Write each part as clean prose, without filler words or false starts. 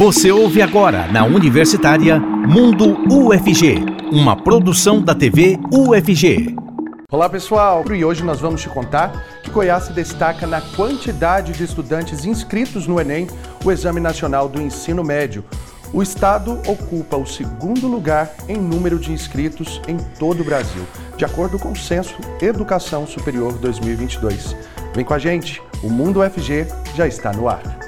Você ouve agora na Universitária Mundo UFG, uma produção da TV UFG. Olá pessoal, e hoje nós vamos te contar que Goiás se destaca na quantidade de estudantes inscritos no Enem, o Exame Nacional do Ensino Médio. O estado ocupa o segundo lugar em número de inscritos em todo o Brasil, de acordo com o Censo Educação Superior 2022. Vem com a gente, o Mundo UFG já está no ar.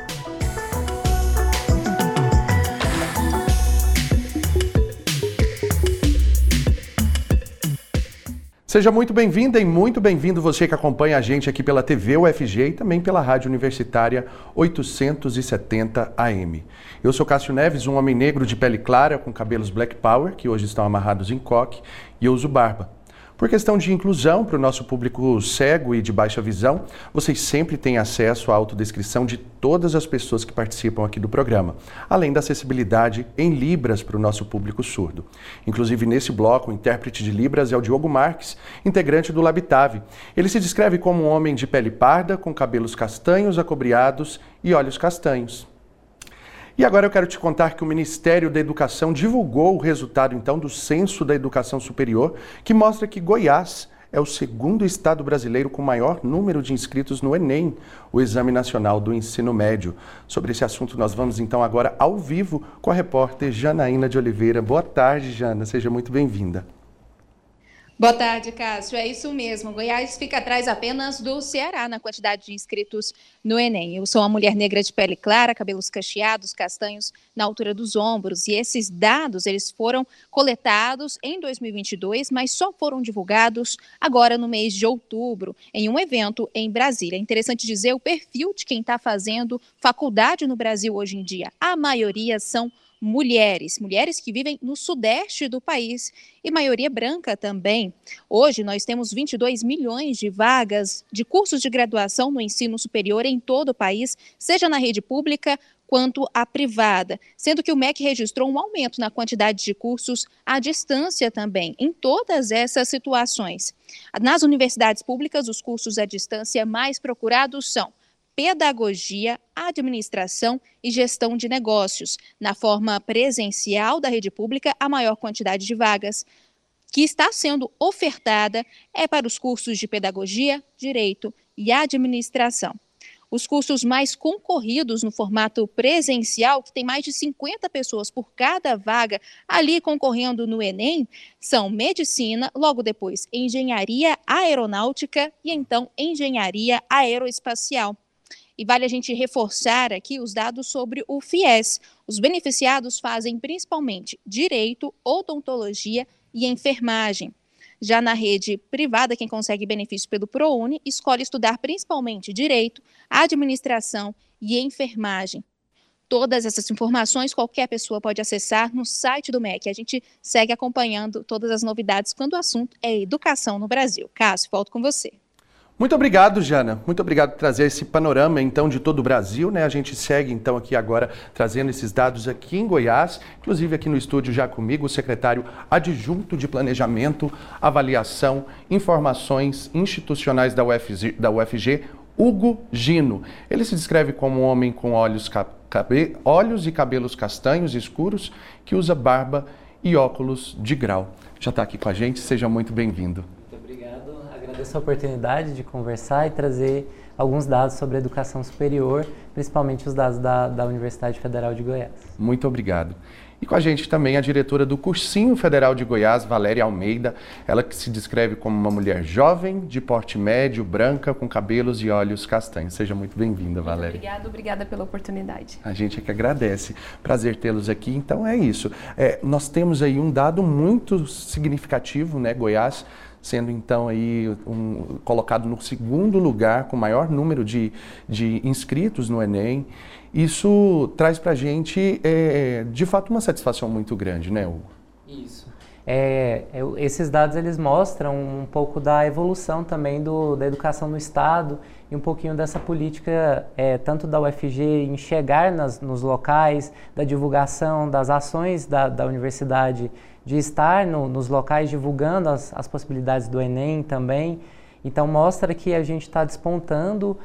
Seja muito bem-vinda e muito bem-vindo você que acompanha a gente aqui pela TV UFG e também pela Rádio Universitária 870 AM. Eu sou Cássio Neves, um homem negro de pele clara com cabelos black power, que hoje estão amarrados em coque, e eu uso barba. Por questão de inclusão para o nosso público cego e de baixa visão, vocês sempre têm acesso à autodescrição de todas as pessoas que participam aqui do programa, além da acessibilidade em Libras para o nosso público surdo. Inclusive, nesse bloco, o intérprete de Libras é o Diogo Marques, integrante do LabTavi. Ele se descreve como um homem de pele parda, com cabelos castanhos acobreados e olhos castanhos. E agora eu quero te contar que o Ministério da Educação divulgou o resultado, então, do Censo da Educação Superior, que mostra que Goiás é o segundo estado brasileiro com maior número de inscritos no Enem, o Exame Nacional do Ensino Médio. Sobre esse assunto nós vamos, então, agora ao vivo com a repórter Janaína de Oliveira. Boa tarde, Jana. Seja muito bem-vinda. Boa tarde, Cássio. É isso mesmo. Goiás fica atrás apenas do Ceará na quantidade de inscritos no Enem. Eu sou uma mulher negra de pele clara, cabelos cacheados, castanhos na altura dos ombros. E esses dados, eles foram coletados em 2022, mas só foram divulgados agora no mês de outubro, em um evento em Brasília. É interessante dizer o perfil de quem está fazendo faculdade no Brasil hoje em dia. A maioria são mulheres que vivem no sudeste do país e maioria branca também. Hoje nós temos 22 milhões de vagas de cursos de graduação no ensino superior em todo o país, seja na rede pública quanto à privada, sendo que o MEC registrou um aumento na quantidade de cursos à distância também, em todas essas situações. Nas universidades públicas, os cursos à distância mais procurados são pedagogia, administração e gestão de negócios. Na forma presencial da rede pública, a maior quantidade de vagas que está sendo ofertada é para os cursos de pedagogia, direito e administração. Os cursos mais concorridos no formato presencial, que tem mais de 50 pessoas por cada vaga ali concorrendo no Enem, são medicina, logo depois engenharia aeronáutica e então engenharia aeroespacial. E vale a gente reforçar aqui os dados sobre o FIES. Os beneficiados fazem principalmente direito, odontologia e enfermagem. Já na rede privada, quem consegue benefício pelo ProUni escolhe estudar principalmente direito, administração e enfermagem. Todas essas informações qualquer pessoa pode acessar no site do MEC. A gente segue acompanhando todas as novidades quando o assunto é educação no Brasil. Cássio, volto com você. Muito obrigado, Jana. Muito obrigado por trazer esse panorama, então, de todo o Brasil, né? A gente segue, então, aqui agora, trazendo esses dados aqui em Goiás. Inclusive, aqui no estúdio, já comigo, o secretário adjunto de Planejamento, Avaliação, Informações Institucionais da UFG, Hugo Gino. Ele se descreve como um homem com olhos e cabelos castanhos escuros, que usa barba e óculos de grau. Já está aqui com a gente. Seja muito bem-vindo. Agradeço a oportunidade de conversar e trazer alguns dados sobre a educação superior, principalmente os dados da Universidade Federal de Goiás. Muito obrigado. E com a gente também a diretora do Cursinho Federal de Goiás, Valéria Almeida, ela que se descreve como uma mulher jovem, de porte médio, branca, com cabelos e olhos castanhos. Seja muito bem-vinda, Valéria. Obrigada pela oportunidade. A gente é que agradece. Prazer tê-los aqui. Então é isso. Nós temos aí um dado muito significativo, né, Goiás, sendo então aí colocado no segundo lugar com o maior número de inscritos no Enem. Isso traz para a gente, de fato, uma satisfação muito grande, né, Hugo? Isso. Esses dados eles mostram um pouco da evolução também da educação no Estado e um pouquinho dessa política, tanto da UFG em chegar nos locais, da divulgação, das ações da universidade, de estar nos locais divulgando as possibilidades do Enem também. Então mostra que a gente está despontando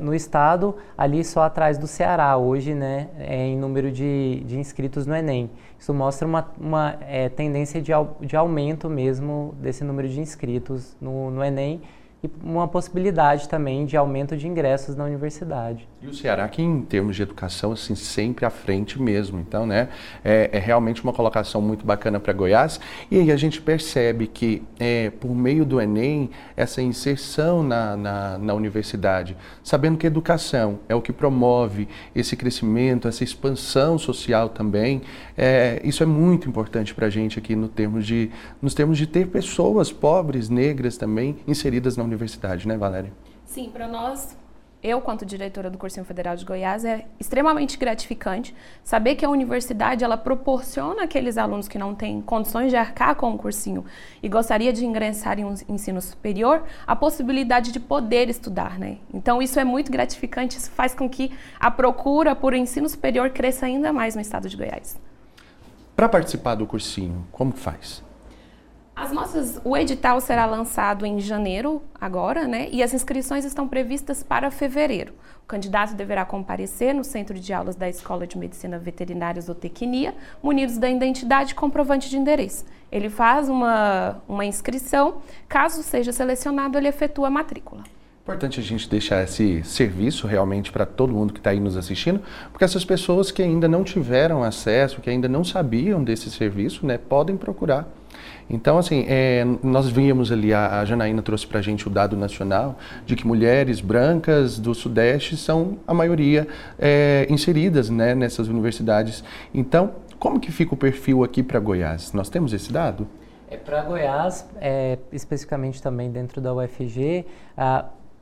no estado, ali só atrás do Ceará hoje, né, em número de inscritos no Enem. Isso mostra uma tendência de aumento mesmo desse número de inscritos no Enem e uma possibilidade também de aumento de ingressos na universidade. E o Ceará, que em termos de educação, assim, sempre à frente mesmo. Então, né, é realmente uma colocação muito bacana para Goiás. E aí a gente percebe que, por meio do Enem, essa inserção na universidade, sabendo que a educação é o que promove esse crescimento, essa expansão social também, isso é muito importante para a gente aqui nos termos de ter pessoas pobres, negras também, inseridas na universidade, né, Valéria? Sim, para nós, eu, quanto diretora do Cursinho Federal de Goiás, é extremamente gratificante saber que a universidade, ela proporciona àqueles alunos que não têm condições de arcar com o cursinho e gostaria de ingressar em um ensino superior, a possibilidade de poder estudar, né? Então, isso é muito gratificante, isso faz com que a procura por ensino superior cresça ainda mais no estado de Goiás. Para participar do cursinho, como faz? O edital será lançado em janeiro agora, né? E as inscrições estão previstas para fevereiro. O candidato deverá comparecer no Centro de Aulas da Escola de Medicina Veterinária e Zootecnia, munidos da identidade e comprovante de endereço. Ele faz uma inscrição, caso seja selecionado, ele efetua a matrícula. Importante a gente deixar esse serviço realmente para todo mundo que está aí nos assistindo, porque essas pessoas que ainda não tiveram acesso, que ainda não sabiam desse serviço, né, podem procurar. Então, assim, nós vimos ali, a Janaína trouxe para a gente o dado nacional de que mulheres brancas do Sudeste são a maioria inseridas, né, nessas universidades. Então, como que fica o perfil aqui para Goiás? Nós temos esse dado? Para Goiás, especificamente também dentro da UFG,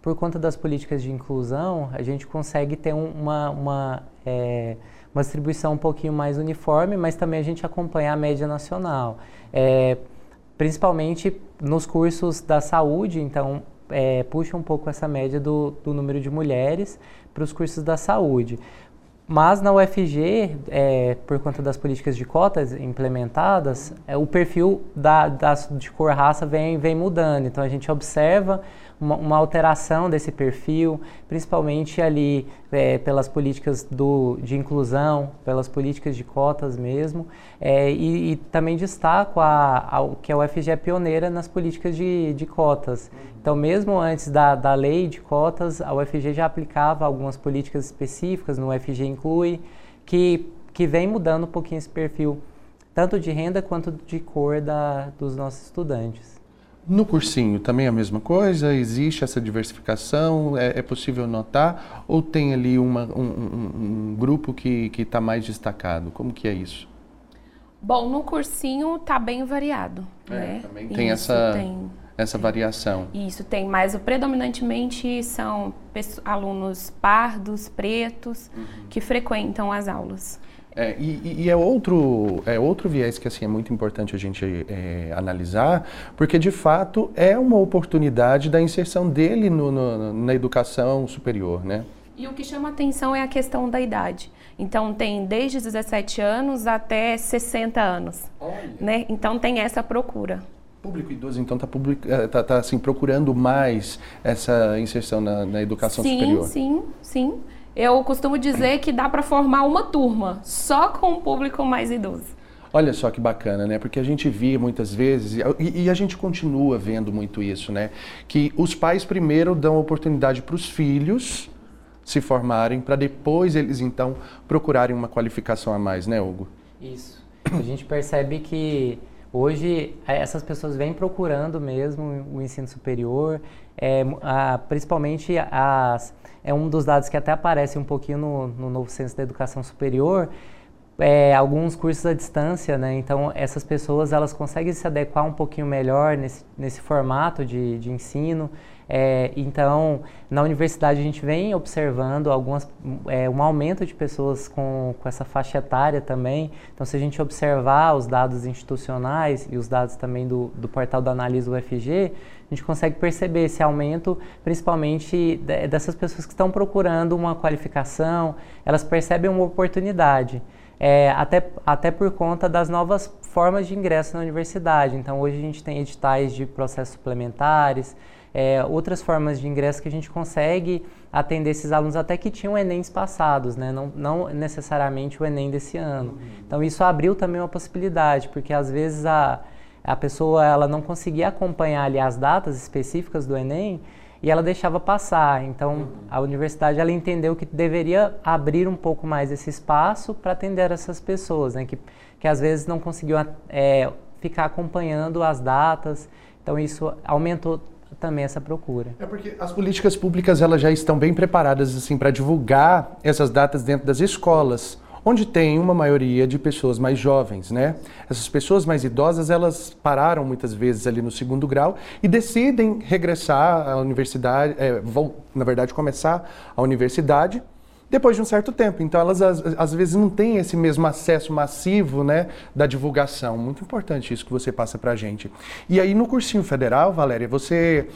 por conta das políticas de inclusão, a gente consegue ter uma distribuição um pouquinho mais uniforme, mas também a gente acompanha a média nacional. Principalmente nos cursos da saúde, então puxa um pouco essa média do número de mulheres para os cursos da saúde. Mas na UFG, por conta das políticas de cotas implementadas, o perfil de cor raça vem mudando. Então a gente observa uma alteração desse perfil, principalmente ali pelas políticas de inclusão, pelas políticas de cotas mesmo. E também destaco que a UFG é pioneira nas políticas de cotas. Então mesmo antes da lei de cotas, a UFG já aplicava algumas políticas específicas no UFG Inclui, que vem mudando um pouquinho esse perfil, tanto de renda quanto de cor dos nossos estudantes. No cursinho também é a mesma coisa? Existe essa diversificação? É possível notar? Ou tem ali um grupo que está mais destacado? Como que é isso? Bom, no cursinho está bem variado. Né? Também tem essa variação. Isso, tem, mas predominantemente são alunos pardos, pretos, que frequentam as aulas. E é outro viés que, assim, é muito importante a gente analisar, porque, de fato, é uma oportunidade da inserção dele na educação superior, né? E o que chama atenção é a questão da idade. Então, tem desde 17 anos até 60 anos, né? Então, tem essa procura. Público idoso, então, está assim, procurando mais essa inserção na educação superior? Sim. Eu costumo dizer que dá para formar uma turma só com o público mais idoso. Olha só que bacana, né? Porque a gente via muitas vezes, e a gente continua vendo muito isso, né? Que os pais primeiro dão oportunidade para os filhos se formarem, para depois eles, então, procurarem uma qualificação a mais, né, Hugo? Isso. A gente percebe que hoje, essas pessoas vêm procurando mesmo o ensino superior, principalmente um dos dados que até aparece um pouquinho no novo Censo da Educação Superior, alguns cursos à distância, né? Então, essas pessoas, elas conseguem se adequar um pouquinho melhor nesse formato de ensino. Então, na universidade a gente vem observando um aumento de pessoas com essa faixa etária também. Então, se a gente observar os dados institucionais e os dados também do portal da Analisa UFG, a gente consegue perceber esse aumento, principalmente dessas pessoas que estão procurando uma qualificação, elas percebem uma oportunidade. Até por conta das novas formas de ingresso na universidade. Então, hoje a gente tem editais de processos suplementares, outras formas de ingresso que a gente consegue atender esses alunos até que tinham Enems passados, né? Não necessariamente o Enem desse ano. Então isso abriu também uma possibilidade, porque às vezes a pessoa ela não conseguia acompanhar ali as datas específicas do Enem e ela deixava passar. Então a universidade ela entendeu que deveria abrir um pouco mais esse espaço para atender essas pessoas, né? Que às vezes não conseguiam ficar acompanhando as datas. Então isso aumentou também essa procura. É porque as políticas públicas elas já estão bem preparadas assim para divulgar essas datas dentro das escolas, onde tem uma maioria de pessoas mais jovens, né? Essas pessoas mais idosas, elas pararam muitas vezes ali no segundo grau e decidem regressar à universidade, vão, na verdade, começar a universidade depois de um certo tempo. Então, elas às vezes não têm esse mesmo acesso massivo, né, da divulgação. Muito importante isso que você passa pra gente. E aí, no cursinho federal, Valéria, você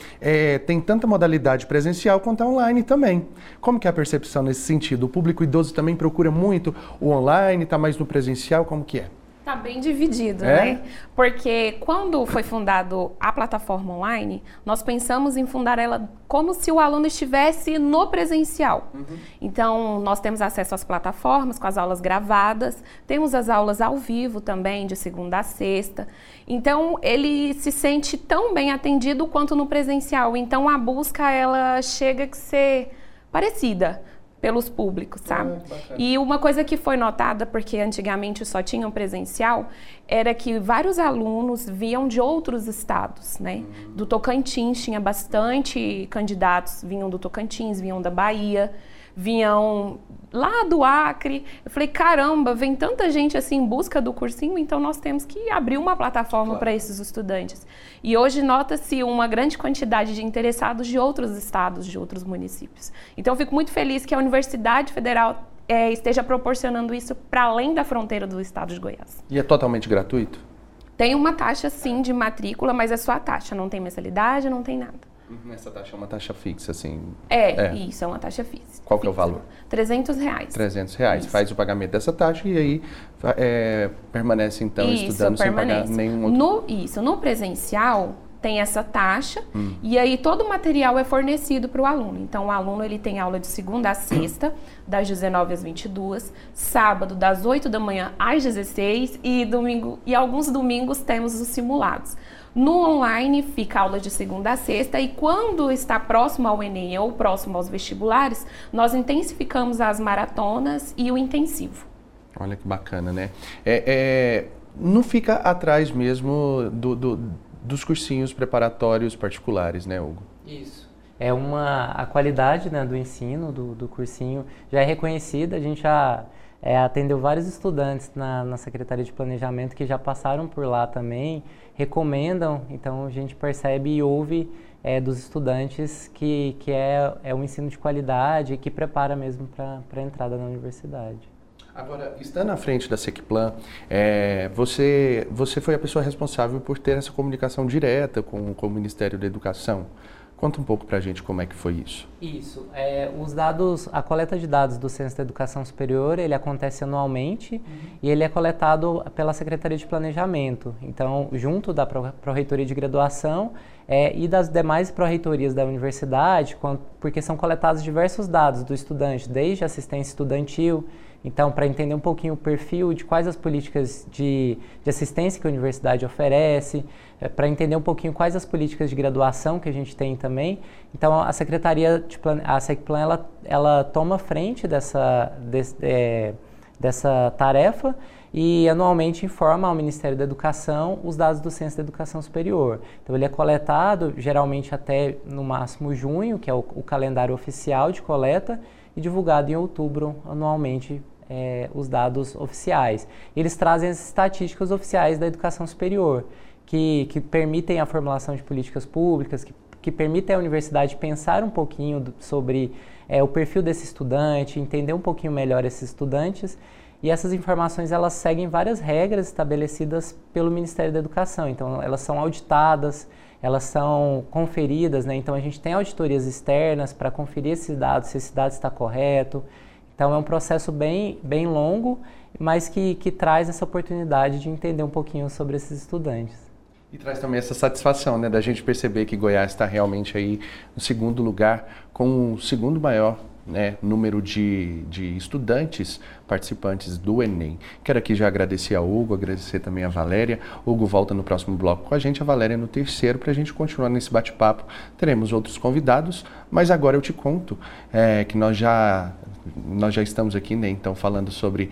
tem tanta modalidade presencial quanto online também. Como que é a percepção nesse sentido? O público idoso também procura muito o online, tá mais no presencial, como que é? Tá bem dividido, né? Porque quando foi fundado a plataforma online, nós pensamos em fundar ela como se o aluno estivesse no presencial. Então, nós temos acesso às plataformas com as aulas gravadas, temos as aulas ao vivo também, de segunda a sexta. Então, ele se sente tão bem atendido quanto no presencial. Então, a busca, ela chega a ser parecida pelos públicos, sabe? E uma coisa que foi notada, porque antigamente só tinha um presencial, era que vários alunos vinham de outros estados, né? Do Tocantins, tinha bastante candidatos, vinham do Tocantins, vinham da Bahia, vinham lá do Acre. Eu falei, caramba, vem tanta gente assim em busca do cursinho, então nós temos que abrir uma plataforma para esses estudantes. E hoje nota-se uma grande quantidade de interessados de outros estados, de outros municípios. Então eu fico muito feliz que a Universidade Federal esteja proporcionando isso para além da fronteira do estado de Goiás. E é totalmente gratuito? Tem uma taxa sim de matrícula, mas é só a taxa, não tem mensalidade, não tem nada. Essa taxa é uma taxa fixa, assim? Isso, é uma taxa fixa. Qual que é o valor? R$300. R$300. Faz o pagamento dessa taxa e aí permanece, então, isso, estudando permanece. Sem pagar nenhum outro... No presencial tem essa taxa e aí todo o material é fornecido para o aluno. Então, o aluno ele tem aula de segunda a sexta, das 19 às 22, sábado das 8 da manhã às 16 e domingo, e alguns domingos temos os simulados. No online fica aula de segunda a sexta e quando está próximo ao Enem ou próximo aos vestibulares, nós intensificamos as maratonas e o intensivo. Olha que bacana, né? Não fica atrás mesmo dos cursinhos preparatórios particulares, né, Hugo? Isso. A qualidade, né, do ensino, do cursinho, já é reconhecida, a gente já... atendeu vários estudantes na Secretaria de Planejamento que já passaram por lá também, recomendam, então a gente percebe e ouve dos estudantes que um ensino de qualidade e que prepara mesmo para a entrada na universidade. Agora, estando à frente da Secplan, você foi a pessoa responsável por ter essa comunicação direta com o Ministério da Educação. Conta um pouco para a gente como é que foi isso. Isso. A coleta de dados do Censo da Educação Superior, ele acontece anualmente e ele é coletado pela Secretaria de Planejamento. Então, junto da Pró-Reitoria de Graduação e das demais pró-reitorias da universidade, porque são coletados diversos dados do estudante, desde assistência estudantil. Então, para entender um pouquinho o perfil de quais as políticas de assistência que a universidade oferece, para entender um pouquinho quais as políticas de graduação que a gente tem também. Então, a Secretaria de a Secplan, ela toma frente dessa tarefa e anualmente informa ao Ministério da Educação os dados do Censo da Educação Superior. Então, ele é coletado geralmente até no máximo junho, que é o calendário oficial de coleta, e divulgado em outubro anualmente. Os dados oficiais. Eles trazem as estatísticas oficiais da educação superior, que permitem a formulação de políticas públicas, que permitem à universidade pensar um pouquinho sobre o perfil desse estudante, entender um pouquinho melhor esses estudantes. E essas informações elas seguem várias regras estabelecidas pelo Ministério da Educação. Então, elas são auditadas, elas são conferidas, né? Então, a gente tem auditorias externas para conferir esses dados, se esse dado está correto. Então é um processo bem, bem longo, mas que traz essa oportunidade de entender um pouquinho sobre esses estudantes. E traz também essa satisfação, né, da gente perceber que Goiás está realmente aí no segundo lugar, com o segundo maior, né, número de estudantes participantes do Enem. Quero aqui já agradecer a Hugo, agradecer também a Valéria. Hugo volta no próximo bloco com a gente, a Valéria no terceiro, para a gente continuar nesse bate-papo. Teremos outros convidados, mas agora eu te conto que nós já estamos aqui, né, então, falando sobre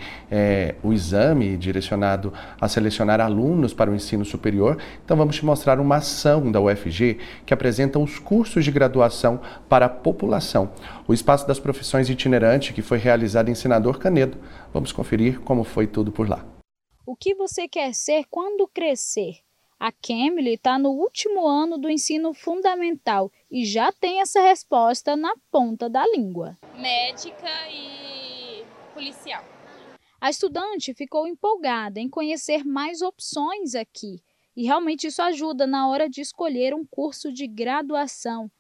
o exame direcionado a selecionar alunos para o ensino superior. Então vamos te mostrar uma ação da UFG que apresenta os cursos de graduação para a população. O espaço das profissões itinerante que foi realizado em Senador Canedo. Vamos conferir como foi tudo por lá. O que você quer ser quando crescer? A Camille está no último ano do ensino fundamental e já tem essa resposta na ponta da língua. Médica e policial. A estudante ficou empolgada em conhecer mais opções aqui. E realmente isso ajuda na hora de escolher um curso de graduação.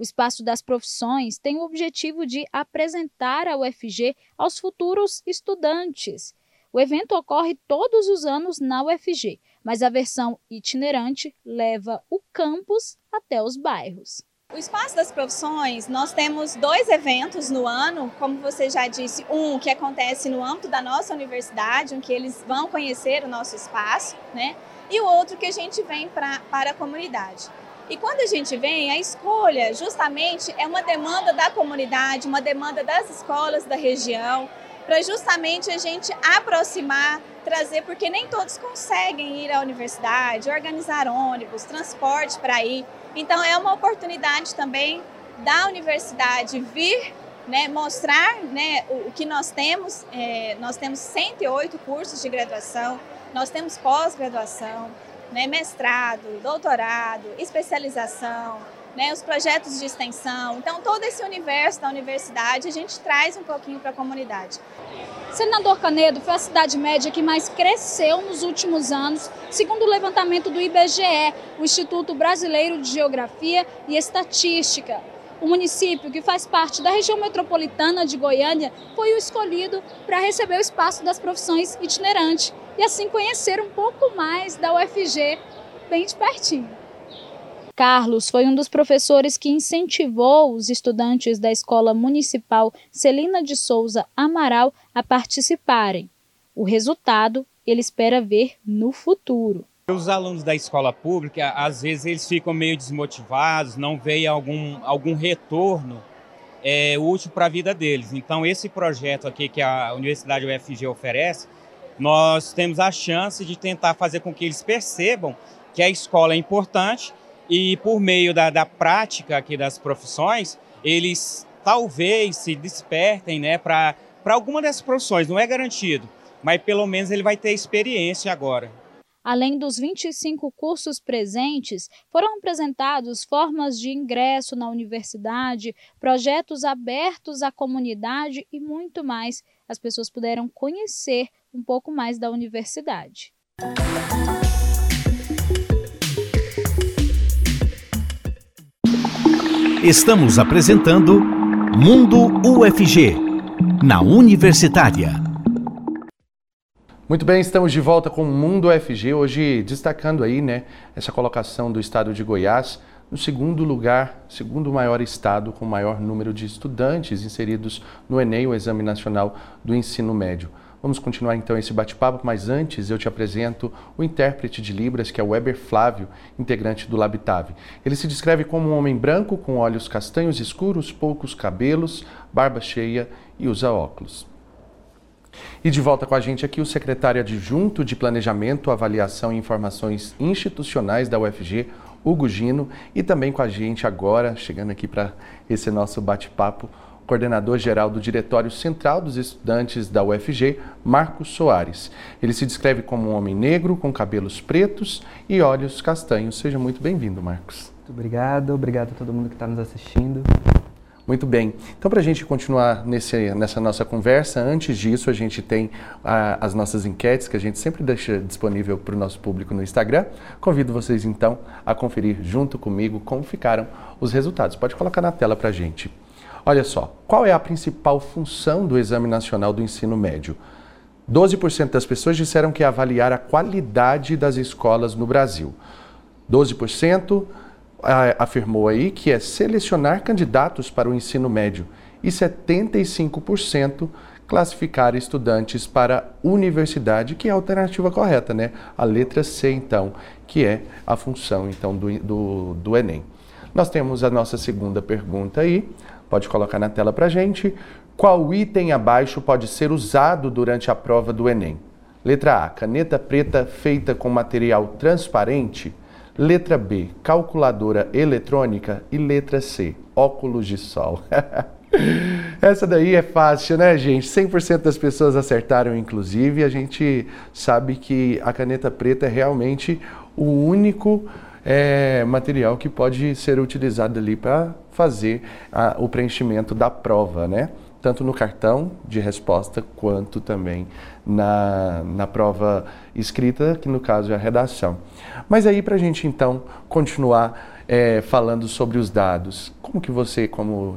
O Espaço das Profissões tem o objetivo de apresentar a UFG aos futuros estudantes. O evento ocorre todos os anos na UFG, mas a versão itinerante leva o campus até os bairros. O Espaço das Profissões, nós temos dois eventos no ano, como você já disse, um que acontece no âmbito da nossa universidade, em que eles vão conhecer o nosso espaço, né? E o outro que a gente vem para a comunidade. E quando a gente vem, a escolha justamente é uma demanda da comunidade, uma demanda das escolas da região, para justamente a gente aproximar, trazer, porque nem todos conseguem ir à universidade, organizar ônibus, transporte para ir. Então é uma oportunidade também da universidade vir, né, mostrar, né, o que nós temos. Nós temos 108 cursos de graduação, nós temos pós-graduação, né, mestrado, doutorado, especialização, né, os projetos de extensão. Então, todo esse universo da universidade a gente traz um pouquinho para a comunidade. Senador Canedo foi a cidade média que mais cresceu nos últimos anos, segundo o levantamento do IBGE, o Instituto Brasileiro de Geografia e Estatística. O município, que faz parte da região metropolitana de Goiânia, foi o escolhido para receber o Espaço das Profissões itinerante e assim conhecer um pouco mais da UFG, bem de pertinho. Carlos foi um dos professores que incentivou os estudantes da Escola Municipal Celina de Souza Amaral a participarem. O resultado ele espera ver no futuro. Os alunos da escola pública, às vezes, eles ficam meio desmotivados, não veem algum retorno útil para a vida deles. Então, esse projeto aqui que a Universidade UFG oferece, nós temos a chance de tentar fazer com que eles percebam que a escola é importante e, por meio da prática aqui das profissões, eles talvez se despertem, né, para alguma dessas profissões. Não é garantido, mas pelo menos ele vai ter experiência agora. Além dos 25 cursos presentes, foram apresentados formas de ingresso na universidade, projetos abertos à comunidade e muito mais. As pessoas puderam conhecer um pouco mais da universidade. Estamos apresentando Mundo UFG, na Universitária. Muito bem, estamos de volta com o Mundo UFG, hoje destacando aí, né, essa colocação do estado de Goiás no segundo lugar, segundo maior estado com maior número de estudantes inseridos no Enem, o Exame Nacional do Ensino Médio. Vamos continuar então esse bate-papo, mas antes eu te apresento o intérprete de Libras, que é o Weber Flávio, integrante do LabTavi. Ele se descreve como um homem branco com olhos castanhos escuros, poucos cabelos, barba cheia e usa óculos. E de volta com a gente aqui o secretário adjunto de Planejamento, Avaliação e Informações Institucionais da UFG, Hugo Gino, e também com a gente agora, chegando aqui para esse nosso bate-papo, coordenador-geral do Diretório Central dos Estudantes da UFG, Marcos Soares. Ele se descreve como um homem negro, com cabelos pretos e olhos castanhos. Seja muito bem-vindo, Marcos. Muito obrigado, obrigado a todo mundo que está nos assistindo. Muito bem. Então, para a gente continuar nessa nossa conversa, antes disso, a gente tem as nossas enquetes, que a gente sempre deixa disponível para o nosso público no Instagram. Convido vocês, então, a conferir junto comigo como ficaram os resultados. Pode colocar na tela para a gente. Olha só, qual é a principal função do Exame Nacional do Ensino Médio? 12% das pessoas disseram que é avaliar a qualidade das escolas no Brasil. 12% afirmou aí que é selecionar candidatos para o ensino médio e 75% classificar estudantes para universidade, que é a alternativa correta, né? A letra C, então, que é a função então, do Enem. Nós temos a nossa segunda pergunta aí, pode colocar na tela pra gente. Qual item abaixo pode ser usado durante a prova do Enem? Letra A, caneta preta feita com material transparente. Letra B, calculadora eletrônica. E letra C, óculos de sol. Essa daí é fácil, né, gente? 100% das pessoas acertaram, inclusive. A gente sabe que a caneta preta é realmente o único material que pode ser utilizado ali para fazer o preenchimento da prova, né? Tanto no cartão de resposta quanto também na prova escrita, que no caso é a redação. Mas aí para a gente então continuar falando sobre os dados, como que você, como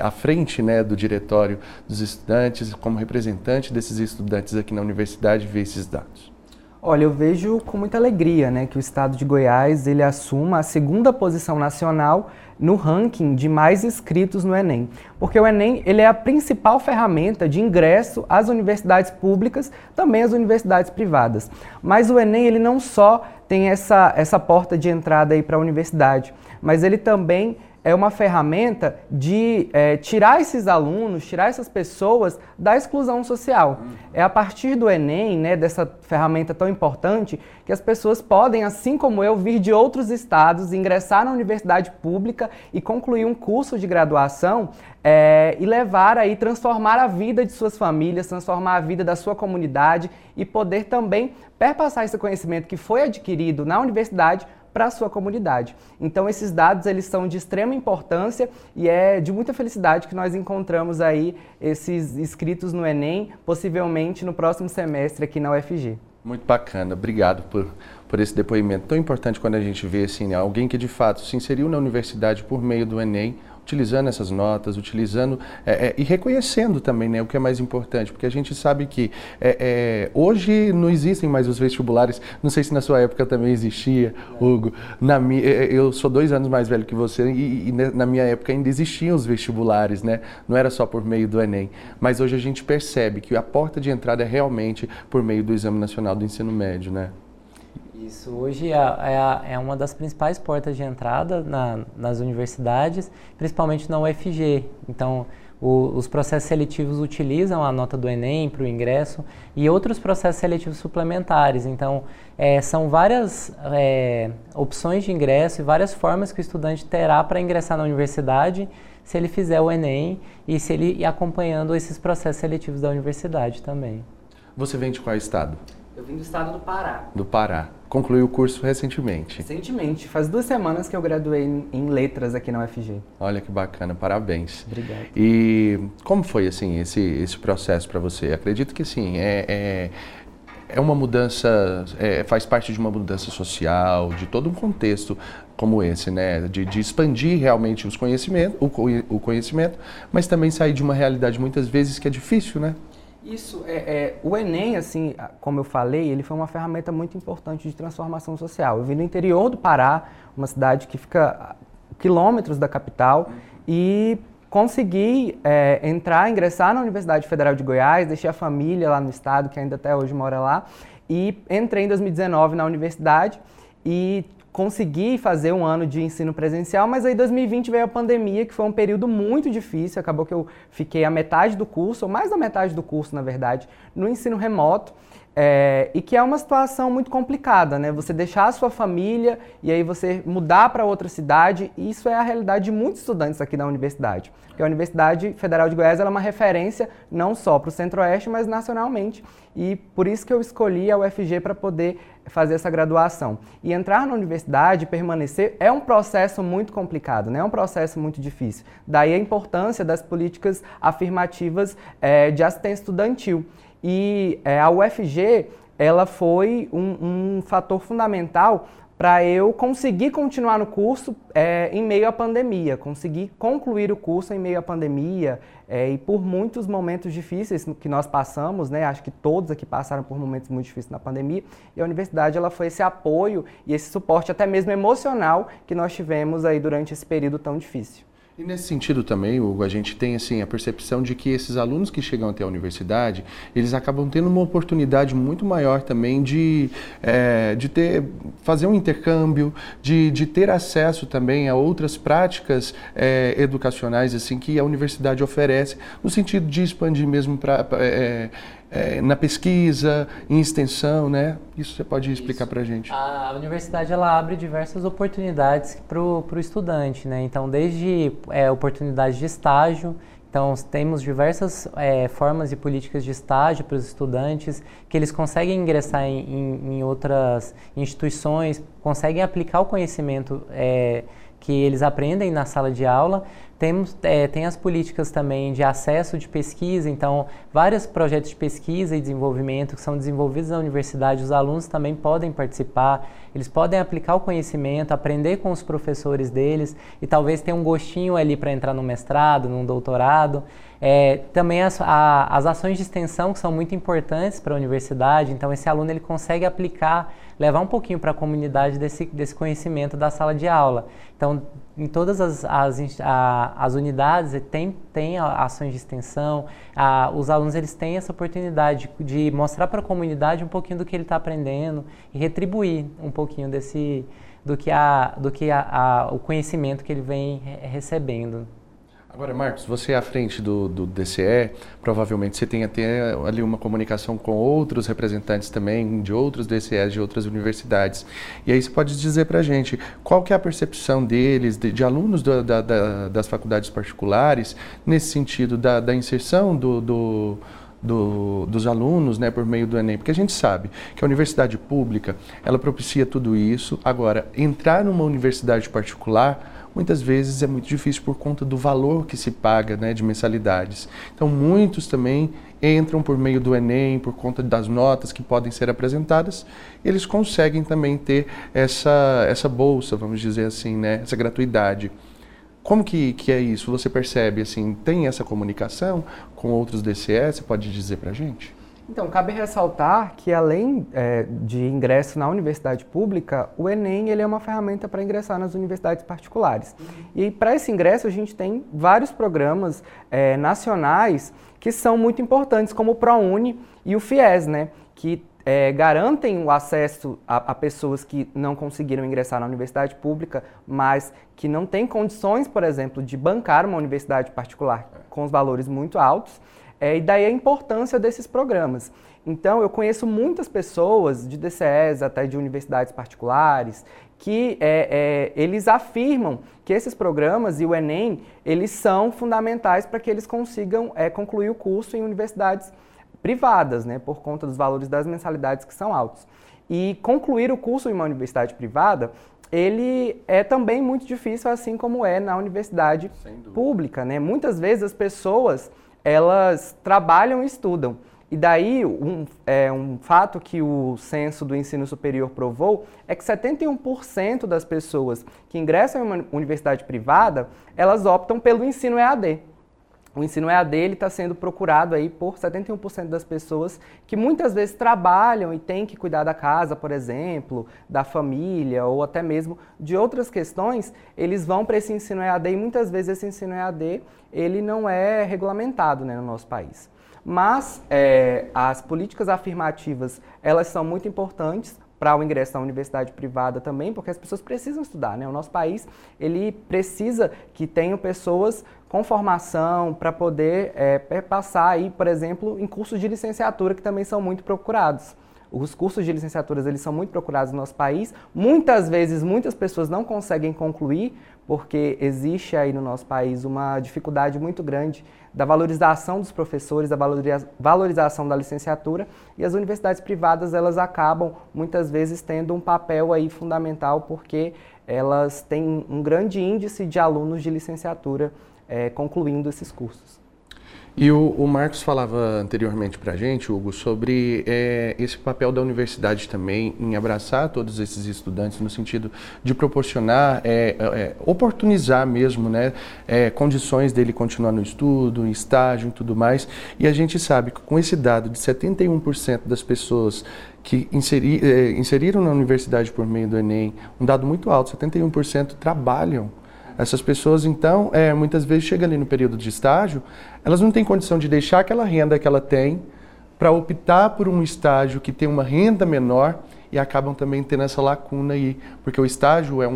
à frente, né, do diretório dos estudantes, como representante desses estudantes aqui na universidade, vê esses dados? Olha, eu vejo com muita alegria, né, que o estado de Goiás ele assuma a segunda posição nacional no ranking de mais inscritos no Enem. Porque o Enem ele é a principal ferramenta de ingresso às universidades públicas, também às universidades privadas. Mas o Enem ele não só tem essa porta de entrada aí para a universidade, mas ele também é uma ferramenta de tirar esses alunos, tirar essas pessoas da exclusão social. É a partir do Enem, né, dessa ferramenta tão importante, que as pessoas podem, assim como eu, vir de outros estados, ingressar na universidade pública e concluir um curso de graduação e levar aí, transformar a vida de suas famílias, transformar a vida da sua comunidade e poder também perpassar esse conhecimento que foi adquirido na universidade para a sua comunidade. Então esses dados eles são de extrema importância e é de muita felicidade que nós encontramos aí esses inscritos no Enem, possivelmente no próximo semestre aqui na UFG. Muito bacana, obrigado por esse depoimento tão importante quando a gente vê assim, alguém que de fato se inseriu na universidade por meio do Enem, utilizando essas notas, utilizando e reconhecendo também, né, o que é mais importante, porque a gente sabe que hoje não existem mais os vestibulares, não sei se na sua época também existia, Hugo, eu sou 2 anos mais velho que você e na minha época ainda existiam os vestibulares, né, não era só por meio do Enem, mas hoje a gente percebe que a porta de entrada é realmente por meio do Exame Nacional do Ensino Médio, né? Isso, hoje é uma das principais portas de entrada nas universidades, principalmente na UFG. Então, os processos seletivos utilizam a nota do Enem para o ingresso e outros processos seletivos suplementares. Então, são várias opções de ingresso e várias formas que o estudante terá para ingressar na universidade se ele fizer o Enem e se ele ir acompanhando esses processos seletivos da universidade também. Você vem de qual estado? Eu vim do estado do Pará. Do Pará. Concluiu o curso recentemente. Recentemente. Faz 2 semanas que eu graduei em letras aqui na UFG. Olha que bacana, parabéns. Obrigado. E como foi assim, esse processo para você? Acredito que sim, é uma mudança, faz parte de uma mudança social, de todo um contexto como esse, né? De expandir realmente o conhecimento, mas também sair de uma realidade muitas vezes que é difícil, né? Isso, o Enem, assim, como eu falei, ele foi uma ferramenta muito importante de transformação social. Eu vim do interior do Pará, uma cidade que fica quilômetros da capital, e consegui ingressar na Universidade Federal de Goiás, deixei a família lá no estado, que ainda até hoje mora lá, e entrei em 2019 na universidade e consegui fazer um ano de ensino presencial, mas aí 2020 veio a pandemia, que foi um período muito difícil, acabou que eu fiquei a metade do curso, ou mais da metade do curso, na verdade, no ensino remoto, e que é uma situação muito complicada, né? Você deixar a sua família e aí você mudar para outra cidade, e isso é a realidade de muitos estudantes aqui da universidade. Porque a Universidade Federal de Goiás ela é uma referência não só para o Centro-Oeste, mas nacionalmente. E por isso que eu escolhi a UFG para poder fazer essa graduação. E entrar na universidade, permanecer, é um processo muito complicado, né? É um processo muito difícil. Daí a importância das políticas afirmativas de assistência estudantil. E a UFG ela foi um fator fundamental para eu conseguir continuar no curso em meio à pandemia, conseguir concluir o curso em meio à pandemia e por muitos momentos difíceis que nós passamos, né? Acho que todos aqui passaram por momentos muito difíceis na pandemia e a universidade ela foi esse apoio e esse suporte até mesmo emocional que nós tivemos aí durante esse período tão difícil. E nesse sentido também, Hugo, a gente tem assim, a percepção de que esses alunos que chegam até a universidade, eles acabam tendo uma oportunidade muito maior também de fazer um intercâmbio, de ter acesso também a outras práticas educacionais assim, que a universidade oferece, no sentido de expandir mesmo na pesquisa, em extensão, né? Isso você pode explicar para a gente. A universidade ela abre diversas oportunidades para o estudante, né? Então, desde oportunidades de estágio, então temos diversas formas e políticas de estágio para os estudantes, que eles conseguem ingressar em outras instituições, conseguem aplicar o conhecimento que eles aprendem na sala de aula. Tem as políticas também de acesso de pesquisa, então vários projetos de pesquisa e desenvolvimento que são desenvolvidos na universidade, os alunos também podem participar, eles podem aplicar o conhecimento, aprender com os professores deles e talvez ter um gostinho ali para entrar no mestrado, num doutorado. Também as ações de extensão que são muito importantes para a universidade, então esse aluno ele consegue aplicar, levar um pouquinho para a comunidade desse conhecimento da sala de aula. Então, em todas as unidades tem ações de extensão, os alunos eles têm essa oportunidade de mostrar para a comunidade um pouquinho do que ele está aprendendo e retribuir um pouquinho do conhecimento que ele vem recebendo. Agora, Marcos, você é à frente do DCE, provavelmente você tem até ali uma comunicação com outros representantes também de outros DCEs, de outras universidades. E aí você pode dizer para a gente qual que é a percepção deles, de alunos das faculdades particulares, nesse sentido da inserção dos alunos, né, por meio do Enem, porque a gente sabe que a universidade pública, ela propicia tudo isso. Agora, entrar numa universidade particular, muitas vezes é muito difícil por conta do valor que se paga, né, de mensalidades. Então, muitos também entram por meio do Enem, por conta das notas que podem ser apresentadas, eles conseguem também ter essa bolsa, vamos dizer assim, né, essa gratuidade. Como que é isso? Você percebe, assim, tem essa comunicação com outros DCEs? Você pode dizer para a gente? Então, cabe ressaltar que além de ingresso na universidade pública, o Enem ele é uma ferramenta para ingressar nas universidades particulares. E para esse ingresso a gente tem vários programas nacionais que são muito importantes, como o ProUni e o FIES, né? Que garantem o acesso a pessoas que não conseguiram ingressar na universidade pública, mas que não têm condições, por exemplo, de bancar uma universidade particular com os valores muito altos, e daí a importância desses programas. Então, eu conheço muitas pessoas de DCEs, até de universidades particulares, que eles afirmam que esses programas e o Enem, eles são fundamentais para que eles consigam concluir o curso em universidades privadas, né, por conta dos valores das mensalidades que são altos. E concluir o curso em uma universidade privada, ele é também muito difícil, assim como é na universidade pública, né? Muitas vezes as pessoas, elas trabalham e estudam. E daí, um fato que o Censo do Ensino Superior provou é que 71% das pessoas que ingressam em uma universidade privada, elas optam pelo ensino EAD. O ensino EAD está sendo procurado aí por 71% das pessoas que muitas vezes trabalham e têm que cuidar da casa, por exemplo, da família ou até mesmo de outras questões, eles vão para esse ensino EAD e muitas vezes esse ensino EAD ele não é regulamentado, né, no nosso país. Mas as políticas afirmativas elas são muito importantes para o ingresso na universidade privada também, porque as pessoas precisam estudar, né? O nosso país, ele precisa que tenham pessoas com formação para poder passar aí, por exemplo, em cursos de licenciatura que também são muito procurados. Os cursos de licenciaturas, eles são muito procurados no nosso país. Muitas vezes, muitas pessoas não conseguem concluir, porque existe aí no nosso país uma dificuldade muito grande da valorização dos professores, da valorização da licenciatura. E as universidades privadas, elas acabam, muitas vezes, tendo um papel aí fundamental, porque elas têm um grande índice de alunos de licenciatura concluindo esses cursos. E o Marcos falava anteriormente para a gente, Hugo, sobre esse papel da universidade também em abraçar todos esses estudantes no sentido de proporcionar, oportunizar mesmo, né, condições dele continuar no estudo, em estágio e tudo mais. E a gente sabe que com esse dado de 71% das pessoas que inseriram na universidade por meio do Enem, um dado muito alto, 71% trabalham. Essas pessoas, então, muitas vezes chegam ali no período de estágio, elas não têm condição de deixar aquela renda que ela tem para optar por um estágio que tem uma renda menor e acabam também tendo essa lacuna aí, porque o estágio é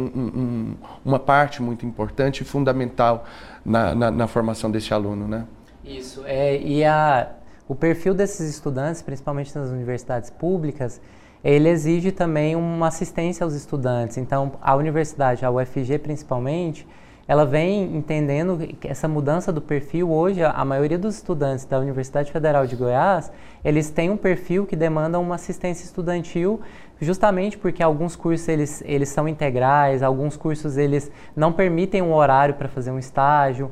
uma parte muito importante e fundamental na formação desse aluno, né? Isso, e o perfil desses estudantes, principalmente nas universidades públicas, ele exige também uma assistência aos estudantes. Então, a universidade, a UFG principalmente, ela vem entendendo que essa mudança do perfil hoje, a maioria dos estudantes da Universidade Federal de Goiás, eles têm um perfil que demanda uma assistência estudantil, justamente porque alguns cursos eles são integrais, alguns cursos eles não permitem um horário para fazer um estágio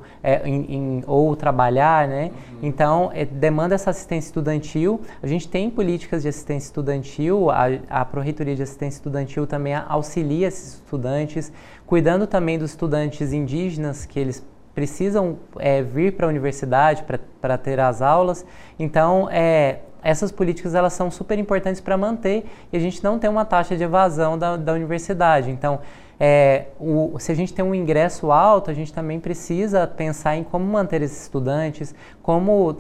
ou trabalhar, né? Uhum. Então, demanda essa assistência estudantil. A gente tem políticas de assistência estudantil, a Pró-Reitoria de Assistência Estudantil também auxilia esses estudantes, cuidando também dos estudantes indígenas que eles precisam vir para a universidade para ter as aulas. Então, essas políticas elas são super importantes para manter e a gente não tem uma taxa de evasão da universidade. Então, se a gente tem um ingresso alto, a gente também precisa pensar em como manter esses estudantes, como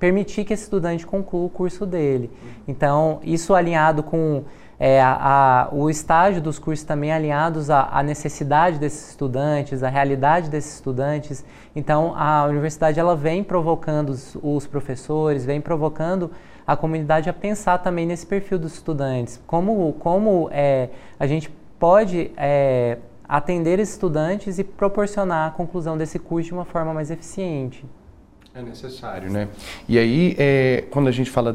permitir que esse estudante conclua o curso dele. Então, isso alinhado com o estágio dos cursos também alinhados à necessidade desses estudantes, à realidade desses estudantes. Então, a universidade ela vem provocando os professores, vem provocando a comunidade a pensar também nesse perfil dos estudantes. Como a gente pode atender esses estudantes e proporcionar a conclusão desse curso de uma forma mais eficiente. É necessário, né? E aí, quando a gente fala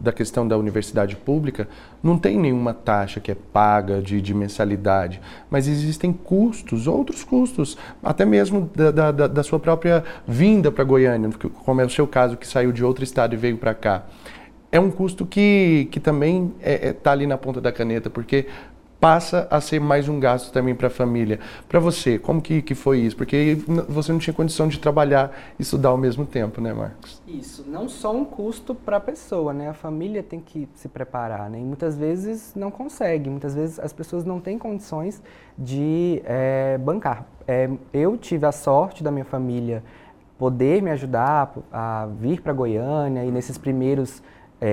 da questão da universidade pública, não tem nenhuma taxa que é paga de mensalidade, mas existem custos, outros custos, até mesmo da sua própria vinda para Goiânia, como é o seu caso, que saiu de outro estado e veio para cá. É um custo que também está ali na ponta da caneta, porque passa a ser mais um gasto também para a família. Para você, como que foi isso? Porque você não tinha condição de trabalhar e estudar ao mesmo tempo, né, Marcos? Isso, não só um custo para a pessoa, né? A família tem que se preparar, né? E muitas vezes não consegue, muitas vezes as pessoas não têm condições de bancar. Eu tive a sorte da minha família poder me ajudar a vir para Goiânia e nesses primeiros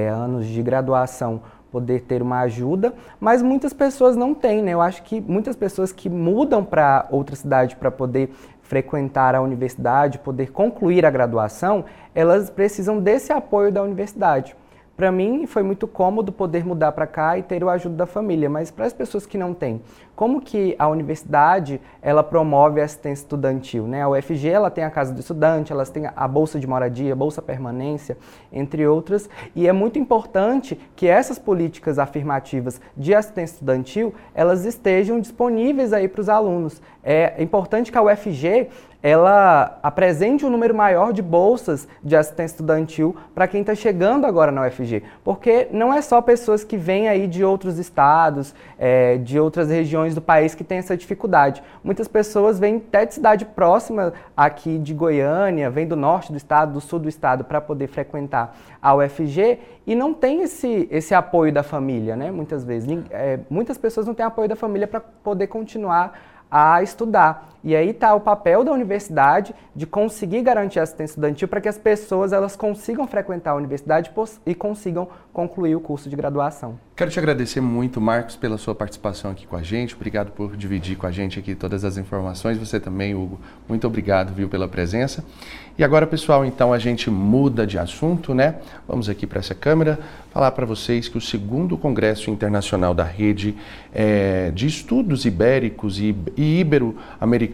anos de graduação, poder ter uma ajuda, mas muitas pessoas não têm, né? Eu acho que muitas pessoas que mudam para outra cidade para poder frequentar a universidade, poder concluir a graduação, elas precisam desse apoio da universidade. Para mim foi muito cômodo poder mudar para cá e ter a ajuda da família, mas para as pessoas que não têm, como que a universidade ela promove a assistência estudantil, né? A UFG ela tem a casa do estudante, elas têm a bolsa de moradia, bolsa permanência, entre outras, e é muito importante que essas políticas afirmativas de assistência estudantil elas estejam disponíveis aí para os alunos. É importante que a UFG ela apresente um número maior de bolsas de assistência estudantil para quem está chegando agora na UFG, porque não é só pessoas que vêm aí de outros estados, de outras regiões do país que tem essa dificuldade. Muitas pessoas vêm até de cidade próxima aqui de Goiânia, vêm do norte do estado, do sul do estado para poder frequentar a UFG e não tem esse apoio da família, né? Muitas vezes, muitas pessoas não têm apoio da família para poder continuar a estudar. E aí está o papel da universidade de conseguir garantir a assistência estudantil para que as pessoas elas consigam frequentar a universidade e consigam concluir o curso de graduação. Quero te agradecer muito, Marcos, pela sua participação aqui com a gente. Obrigado por dividir com a gente aqui todas as informações. Você também, Hugo. Muito obrigado, viu, pela presença. E agora, pessoal, então a gente muda de assunto, né? Vamos aqui para essa câmera falar para vocês que o 2º Congresso Internacional da Rede de Estudos Ibéricos e Ibero-Americanos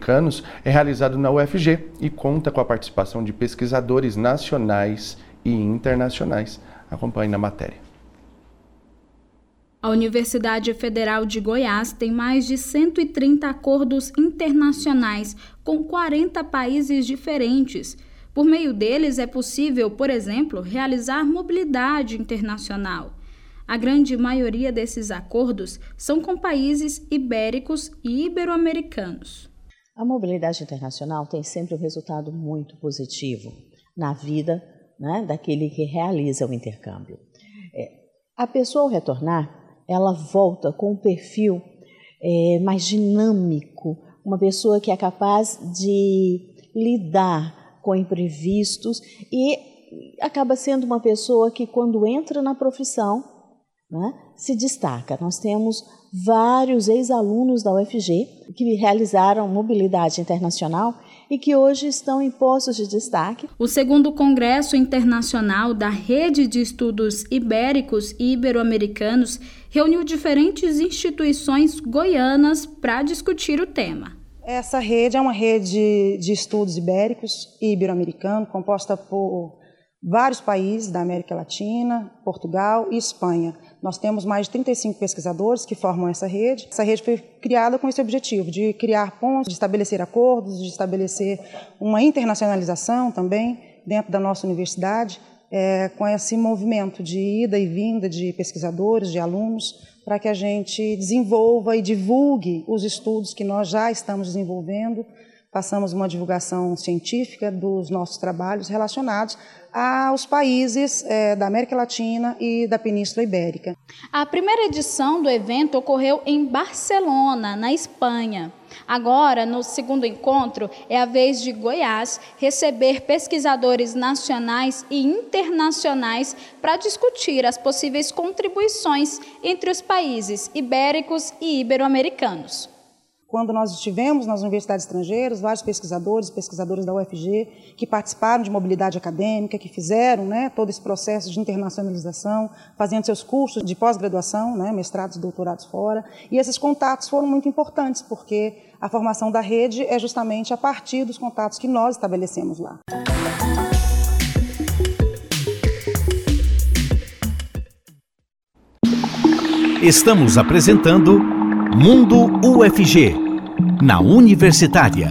é realizado na UFG e conta com a participação de pesquisadores nacionais e internacionais. Acompanhe na matéria. A Universidade Federal de Goiás tem mais de 130 acordos internacionais com 40 países diferentes. Por meio deles, é possível, por exemplo, realizar mobilidade internacional. A grande maioria desses acordos são com países ibéricos e ibero-americanos. A mobilidade internacional tem sempre um resultado muito positivo na vida, né, daquele que realiza o intercâmbio. A pessoa, ao retornar, ela volta com um perfil mais dinâmico, uma pessoa que é capaz de lidar com imprevistos e acaba sendo uma pessoa que, quando entra na profissão, né, se destaca. Nós temos vários ex-alunos da UFG que realizaram mobilidade internacional e que hoje estão em postos de destaque. O segundo Congresso Internacional da Rede de Estudos Ibéricos e Ibero-Americanos reuniu diferentes instituições goianas para discutir o tema. Essa rede é uma rede de estudos ibéricos e ibero-americanos composta por vários países da América Latina, Portugal e Espanha. Nós temos mais de 35 pesquisadores que formam essa rede. Essa rede foi criada com esse objetivo de criar pontos, de estabelecer acordos, de estabelecer uma internacionalização também dentro da nossa universidade, com esse movimento de ida e vinda de pesquisadores, de alunos, para que a gente desenvolva e divulgue os estudos que nós já estamos desenvolvendo. Passamos uma divulgação científica dos nossos trabalhos relacionados aos países da América Latina e da Península Ibérica. A primeira edição do evento ocorreu em Barcelona, na Espanha. Agora, no segundo encontro, é a vez de Goiás receber pesquisadores nacionais e internacionais para discutir as possíveis contribuições entre os países ibéricos e ibero-americanos. Quando nós estivemos nas universidades estrangeiras, vários pesquisadores e pesquisadoras da UFG que participaram de mobilidade acadêmica, que fizeram, né, todo esse processo de internacionalização, fazendo seus cursos de pós-graduação, né, mestrados e doutorados fora. E esses contatos foram muito importantes, porque a formação da rede é justamente a partir dos contatos que nós estabelecemos lá. Estamos apresentando Mundo UFG, na Universitária.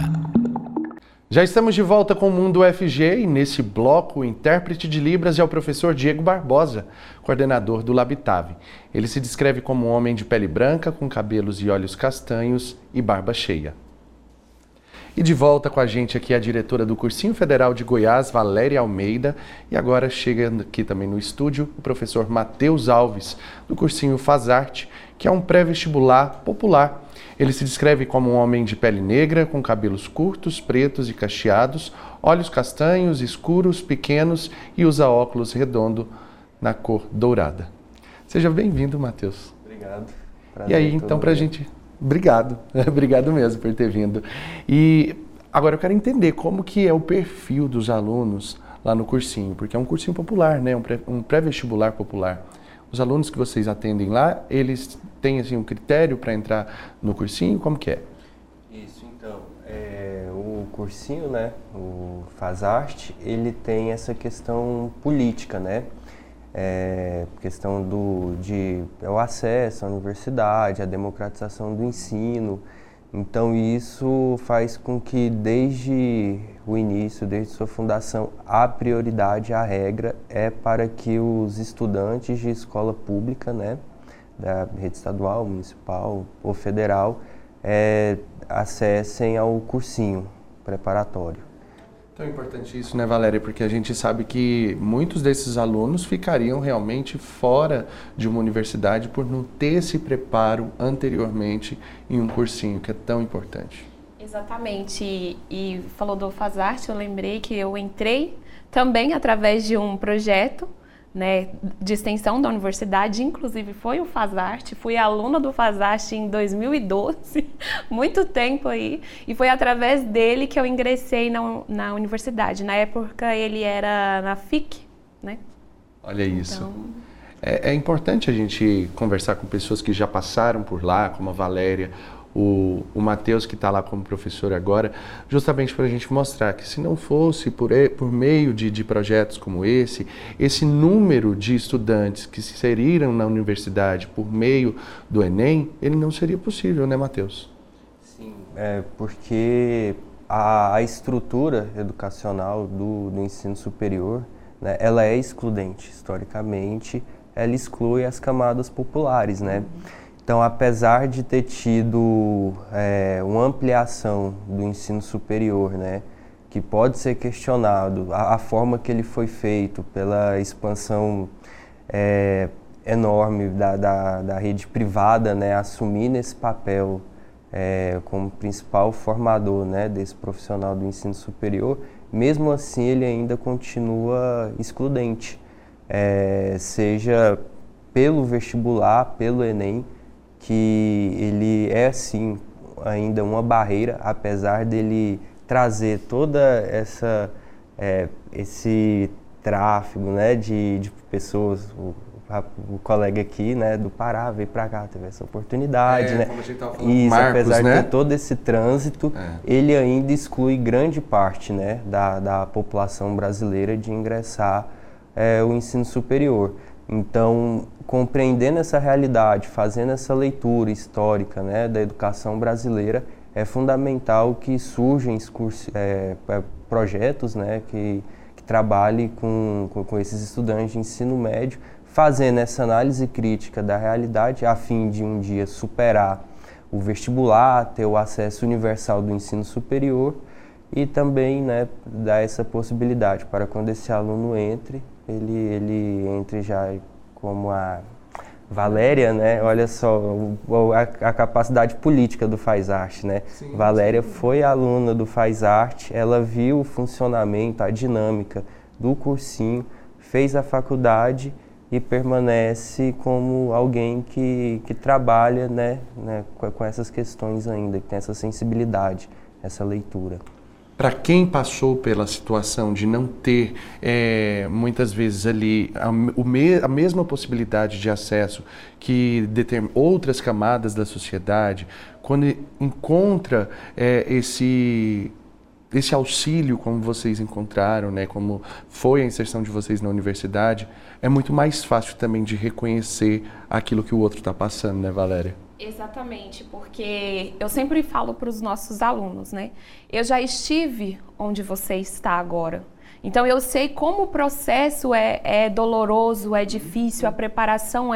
Já estamos de volta com o Mundo UFG e nesse bloco o intérprete de Libras é o professor Diego Barbosa, coordenador do LabTavi. Ele se descreve como um homem de pele branca, com cabelos e olhos castanhos e barba cheia. E de volta com a gente aqui a diretora do Cursinho Federal de Goiás, Valéria Almeida. E agora chega aqui também no estúdio o professor Matheus Alves, do Cursinho Faz Arte, que é um pré-vestibular popular. Ele se descreve como um homem de pele negra, com cabelos curtos, pretos e cacheados, olhos castanhos, escuros, pequenos e usa óculos redondo na cor dourada. Seja bem-vindo, Matheus. Obrigado. Prazer, e aí, então, para a gente... Obrigado, obrigado mesmo por ter vindo. E agora eu quero entender como que é o perfil dos alunos lá no cursinho, porque é um cursinho popular, né? Um pré-vestibular popular. Os alunos que vocês atendem lá, eles têm assim um critério para entrar no cursinho? Como que é? Isso, então, o cursinho, né? O Faz Arte, ele tem essa questão política, né? Questão o acesso à universidade, a democratização do ensino. Então isso faz com que desde o início, desde sua fundação, a prioridade, a regra é para que os estudantes de escola pública, né, da rede estadual, municipal ou federal, acessem ao cursinho preparatório. É importante isso, né, Valéria? Porque a gente sabe que muitos desses alunos ficariam realmente fora de uma universidade por não ter esse preparo anteriormente em um cursinho, que é tão importante. Exatamente. E falou do Faz Arte, eu lembrei que eu entrei também através de um projeto, né, de extensão da universidade, inclusive foi o Faz Arte, fui aluna do Faz Arte em 2012, muito tempo aí, e foi através dele que eu ingressei na universidade. Na época ele era na FIC, né? Olha isso. Então... É importante a gente conversar com pessoas que já passaram por lá, como a Valéria, o Matheus, que está lá como professor agora, justamente para a gente mostrar que se não fosse por meio de projetos como esse número de estudantes que se inseriram na universidade por meio do Enem, ele não seria possível, né, Matheus? Sim, porque a estrutura educacional do ensino superior, né, ela é excludente, historicamente, ela exclui as camadas populares, né? Então, apesar de ter tido uma ampliação do ensino superior, né, que pode ser questionado, a forma que ele foi feito pela expansão enorme da rede privada, né, assumindo esse papel como principal formador, né, desse profissional do ensino superior, mesmo assim ele ainda continua excludente, seja pelo vestibular, pelo Enem, que ele é sim ainda uma barreira, apesar dele trazer toda essa esse tráfego, né, de pessoas. O colega aqui, né, do Pará veio para cá, teve essa oportunidade, né? Como a gente tava falando, isso, Marcos, apesar, né, de todo esse trânsito, ele ainda exclui grande parte, né, da população brasileira de ingressar o ensino superior. Então, compreendendo essa realidade, fazendo essa leitura histórica, né, da educação brasileira, é fundamental que surjam projetos, né, que trabalhem com esses estudantes de ensino médio, fazendo essa análise crítica da realidade a fim de um dia superar o vestibular, ter o acesso universal do ensino superior e também, né, dar essa possibilidade para quando esse aluno entre, ele entre já como a Valéria, né? Olha só a capacidade política do Faz Arte, né? Sim, Valéria foi aluna do Faz Arte, ela viu o funcionamento, a dinâmica do cursinho, fez a faculdade e permanece como alguém que trabalha, né, com essas questões ainda, que tem essa sensibilidade, essa leitura. Para quem passou pela situação de não ter, muitas vezes, ali a mesma possibilidade de acesso que outras camadas da sociedade, quando encontra esse auxílio, como vocês encontraram, né, como foi a inserção de vocês na universidade, é muito mais fácil também de reconhecer aquilo que o outro está passando, né, Valéria? Exatamente, porque eu sempre falo para os nossos alunos, né, eu já estive onde você está agora, então eu sei como o processo é doloroso, é difícil, a preparação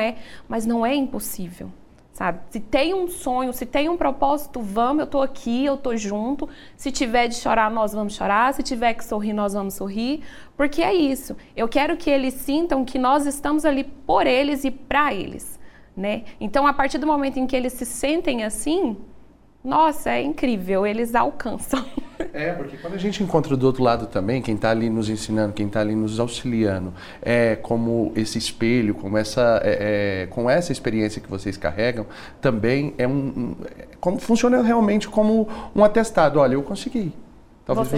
mas não é impossível. Sabe? Se tem um sonho, se tem um propósito, vamos, eu tô aqui, eu tô junto. Se tiver de chorar, nós vamos chorar. Se tiver que sorrir, nós vamos sorrir. Porque é isso. Eu quero que eles sintam que nós estamos ali por eles e para eles, né? Então, a partir do momento em que eles se sentem assim, nossa, é incrível, eles alcançam. Porque quando a gente encontra do outro lado também, quem está ali nos ensinando, quem está ali nos auxiliando, como esse espelho, com essa experiência que vocês carregam, também funciona realmente como um atestado. Olha, eu consegui. Talvez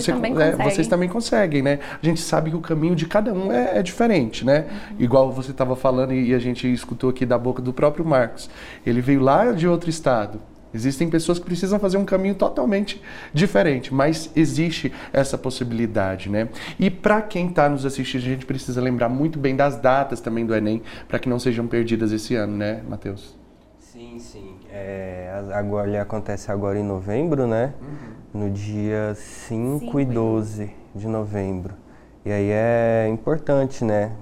vocês também conseguem, né? A gente sabe que o caminho de cada um é diferente, né? Uhum. Igual você estava falando e a gente escutou aqui da boca do próprio Marcos. Ele veio lá de outro estado. Existem pessoas que precisam fazer um caminho totalmente diferente, mas existe essa possibilidade, né? E para quem está nos assistindo, a gente precisa lembrar muito bem das datas também do Enem, para que não sejam perdidas esse ano, né, Matheus? Sim, sim. Agora, ele acontece agora em novembro, né? Uhum. No dia 5 e 12 de novembro. E aí é importante, né?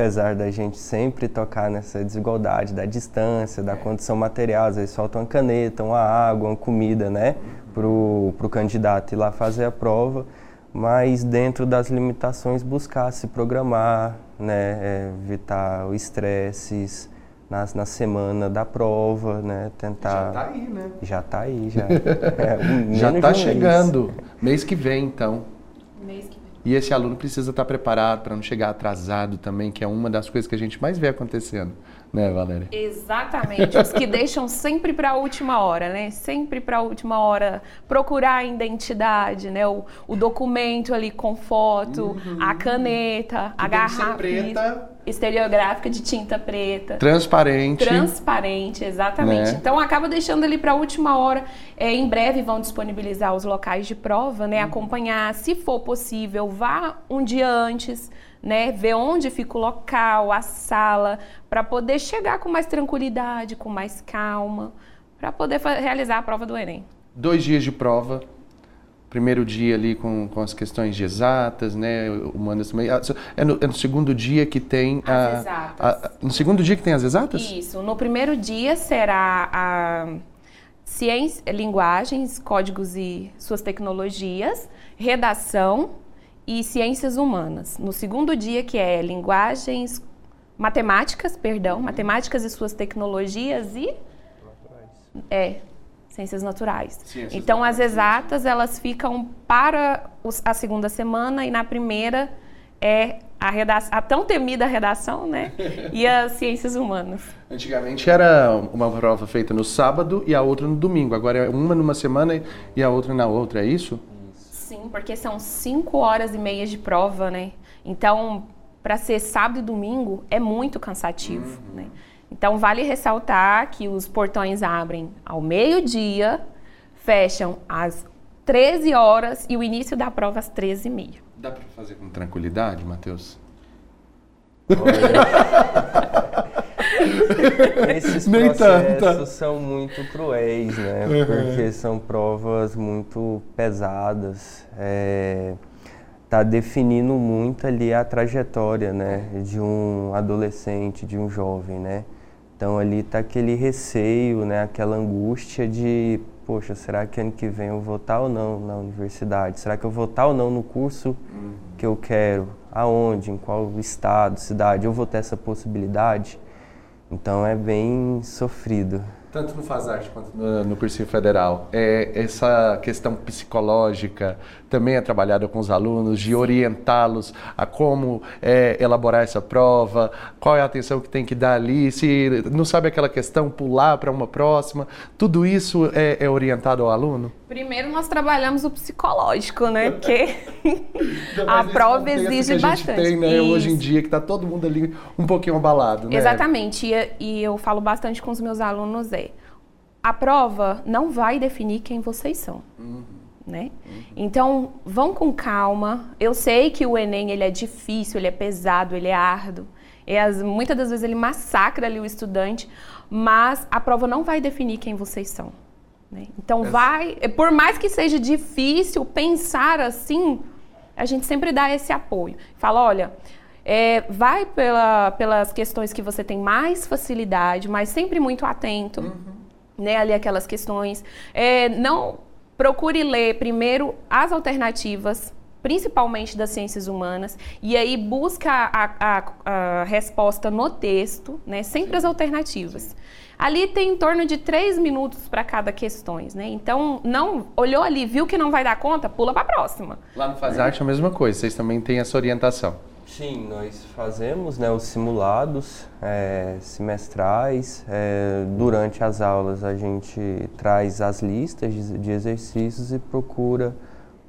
Apesar da gente sempre tocar nessa desigualdade da distância, da condição material, às vezes falta uma caneta, uma água, uma comida, né, pro candidato ir lá fazer a prova, mas dentro das limitações buscar se programar, né, evitar os estresses na semana da prova, né, tentar... Já tá aí, né? Já tá aí, já. Já tá chegando, mês que vem, então. Mês que vem. E esse aluno precisa estar preparado para não chegar atrasado também, que é uma das coisas que a gente mais vê acontecendo, né, Valéria? Exatamente, os que deixam sempre para a última hora, né? Sempre para a última hora, procurar a identidade, né? O documento ali com foto, a caneta, a garrafa preta, Estereográfica de tinta preta. Transparente. Transparente, exatamente. Né? Então, acaba deixando ali para a última hora. Em breve vão disponibilizar os locais de prova, né? Acompanhar, se for possível, vá um dia antes, né? Ver onde fica o local, a sala, para poder chegar com mais tranquilidade, com mais calma, para poder realizar a prova do Enem. 2 dias de prova. primeiro dia ali com as questões de exatas, né, humanas também. É no segundo dia que tem as exatas. No segundo dia que tem as exatas? Isso. No primeiro dia será a ciência, linguagens, códigos e suas tecnologias, redação e ciências humanas. No segundo dia, que é matemáticas e suas tecnologias e ciências naturais. Então, as exatas, elas ficam para a segunda semana, e na primeira é a tão temida redação, né? E as ciências humanas. Antigamente era uma prova feita no sábado e a outra no domingo. Agora é uma numa semana e a outra na outra, é isso? Sim, porque são 5 horas e meia de prova, né? Então, para ser sábado e domingo, é muito cansativo, né? Então, vale ressaltar que os portões abrem ao meio-dia, fecham às 13 horas e o início da prova às 13h30. Dá para fazer com tranquilidade, Matheus? Esses processos são muito cruéis, né? Porque são provas muito pesadas. Está definindo muito ali a trajetória, né, de um adolescente, de um jovem, né? Então ali está aquele receio, né, aquela angústia de, poxa, será que ano que vem eu vou estar ou não na universidade? Será que eu vou estar ou não no curso que eu quero? Aonde? Em qual estado, cidade? Eu vou ter essa possibilidade? Então é bem sofrido. Tanto no Faz Arte quanto no Cursinho Federal. Essa questão psicológica também é trabalhada com os alunos, de orientá-los a como elaborar essa prova, qual é a atenção que tem que dar ali, se não sabe aquela questão, pular para uma próxima. Tudo isso é orientado ao aluno? Primeiro nós trabalhamos o psicológico, né? Porque a prova exige que a gente bastante. Tem, né? Hoje em dia, que está todo mundo ali um pouquinho abalado, né? Exatamente. E eu falo bastante com os meus alunos, a prova não vai definir quem vocês são, né? Então, vão com calma. Eu sei que o Enem, ele é difícil, ele é pesado, ele é árduo. Muitas das vezes ele massacra ali o estudante, mas a prova não vai definir quem vocês são, né? Então, por mais que seja difícil pensar assim, a gente sempre dá esse apoio. Fala, olha... vai pelas questões que você tem mais facilidade, mas sempre muito atento, né, ali aquelas questões. Não procure ler primeiro as alternativas, principalmente das ciências humanas, e aí busca a resposta no texto, né, sempre as alternativas. Ali tem em torno de 3 minutos para cada questões, né? Então, não olhou ali, viu que não vai dar conta, pula para a próxima. Lá no Faz Arte é a mesma coisa, vocês também têm essa orientação. Sim, nós fazemos, né, os simulados semestrais. Durante as aulas a gente traz as listas de exercícios e procura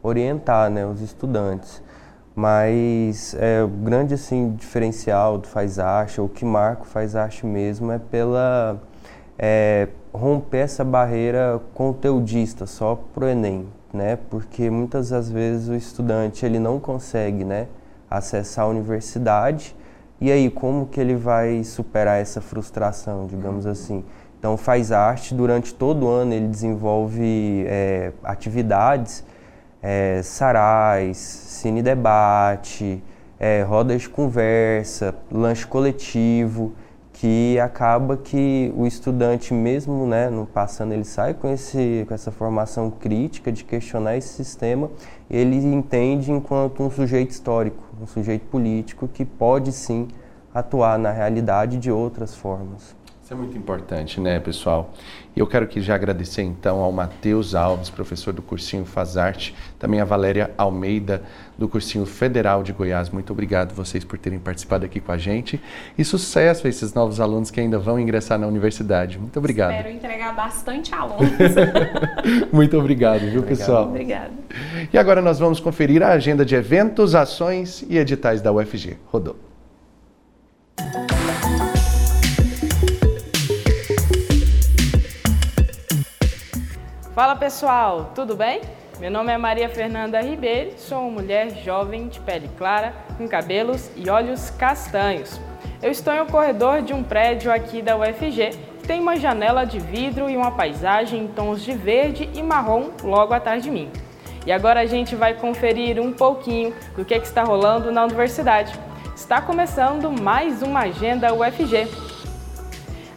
orientar, né, os estudantes. Mas o grande assim, diferencial do Faz Arte, o que marca o Faz Arte mesmo, é pela romper essa barreira conteudista só para o Enem, né? Porque muitas das vezes o estudante ele não consegue, né, acessar a universidade, e aí como que ele vai superar essa frustração, digamos assim. Então Faz Arte, durante todo o ano ele desenvolve atividades, sarais, cine debate, rodas de conversa, lanche coletivo, que acaba que o estudante mesmo, né, não passando, ele sai com essa formação crítica de questionar esse sistema, ele entende enquanto um sujeito histórico, um sujeito político que pode sim atuar na realidade de outras formas. Isso é muito importante, né, pessoal? Eu quero que já agradecer então ao Matheus Alves, professor do Cursinho Faz Arte, também a Valéria Almeida, do Cursinho Federal de Goiás. Muito obrigado vocês por terem participado aqui com a gente, e sucesso a esses novos alunos que ainda vão ingressar na universidade. Muito obrigado. Espero entregar bastante alunos. Muito obrigado, viu, pessoal? Obrigado. E agora nós vamos conferir a agenda de eventos, ações e editais da UFG. Rodou. Fala pessoal, tudo bem? Meu nome é Maria Fernanda Ribeiro, sou uma mulher jovem de pele clara, com cabelos e olhos castanhos. Eu estou em um corredor de um prédio aqui da UFG, que tem uma janela de vidro e uma paisagem em tons de verde e marrom logo atrás de mim. E agora a gente vai conferir um pouquinho do que está rolando na universidade. Está começando mais uma Agenda UFG.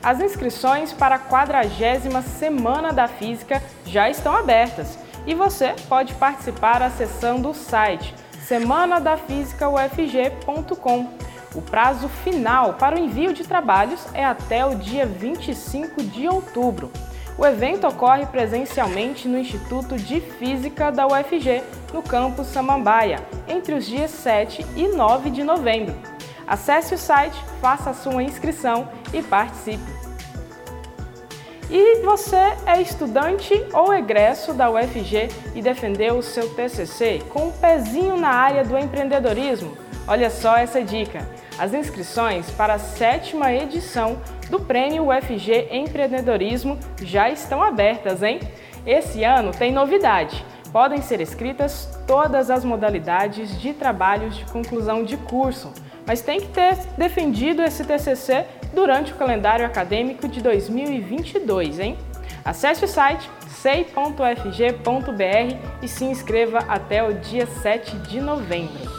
As inscrições para a 40ª Semana da Física já estão abertas e você pode participar acessando o site semanadafisicafg.com. O prazo final para o envio de trabalhos é até o dia 25 de outubro. O evento ocorre presencialmente no Instituto de Física da UFG, no campus Samambaia, entre os dias 7 e 9 de novembro. Acesse o site, faça a sua inscrição e participe. E você é estudante ou egresso da UFG e defendeu o seu TCC com um pezinho na área do empreendedorismo? Olha só essa dica! As inscrições para a 7ª edição do Prêmio UFG Empreendedorismo já estão abertas, hein? Esse ano tem novidade. Podem ser escritas todas as modalidades de trabalhos de conclusão de curso, mas tem que ter defendido esse TCC durante o calendário acadêmico de 2022, hein? Acesse o site sei.fg.br e se inscreva até o dia 7 de novembro.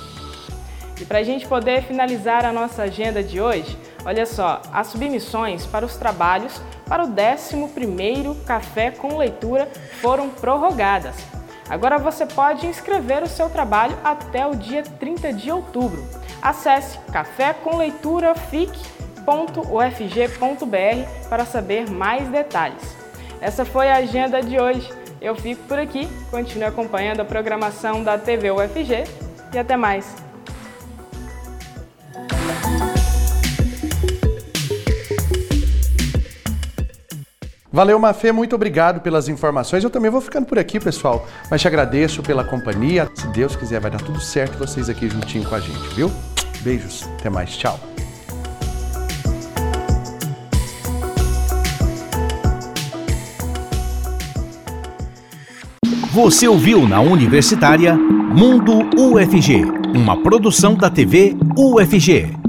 E para a gente poder finalizar a nossa agenda de hoje, olha só, as submissões para os trabalhos para o 11º Café com Leitura foram prorrogadas. Agora você pode inscrever o seu trabalho até o dia 30 de outubro. Acesse cafécomleiturafic.ufg.br para saber mais detalhes. Essa foi a agenda de hoje. Eu fico por aqui, continue acompanhando a programação da TV UFG e até mais! Valeu, Mafê, muito obrigado pelas informações. Eu também vou ficando por aqui, pessoal. Mas te agradeço pela companhia. Se Deus quiser, vai dar tudo certo vocês aqui juntinho com a gente, viu? Beijos, até mais, tchau. Você ouviu na Universitária Mundo UFG, uma produção da TV UFG.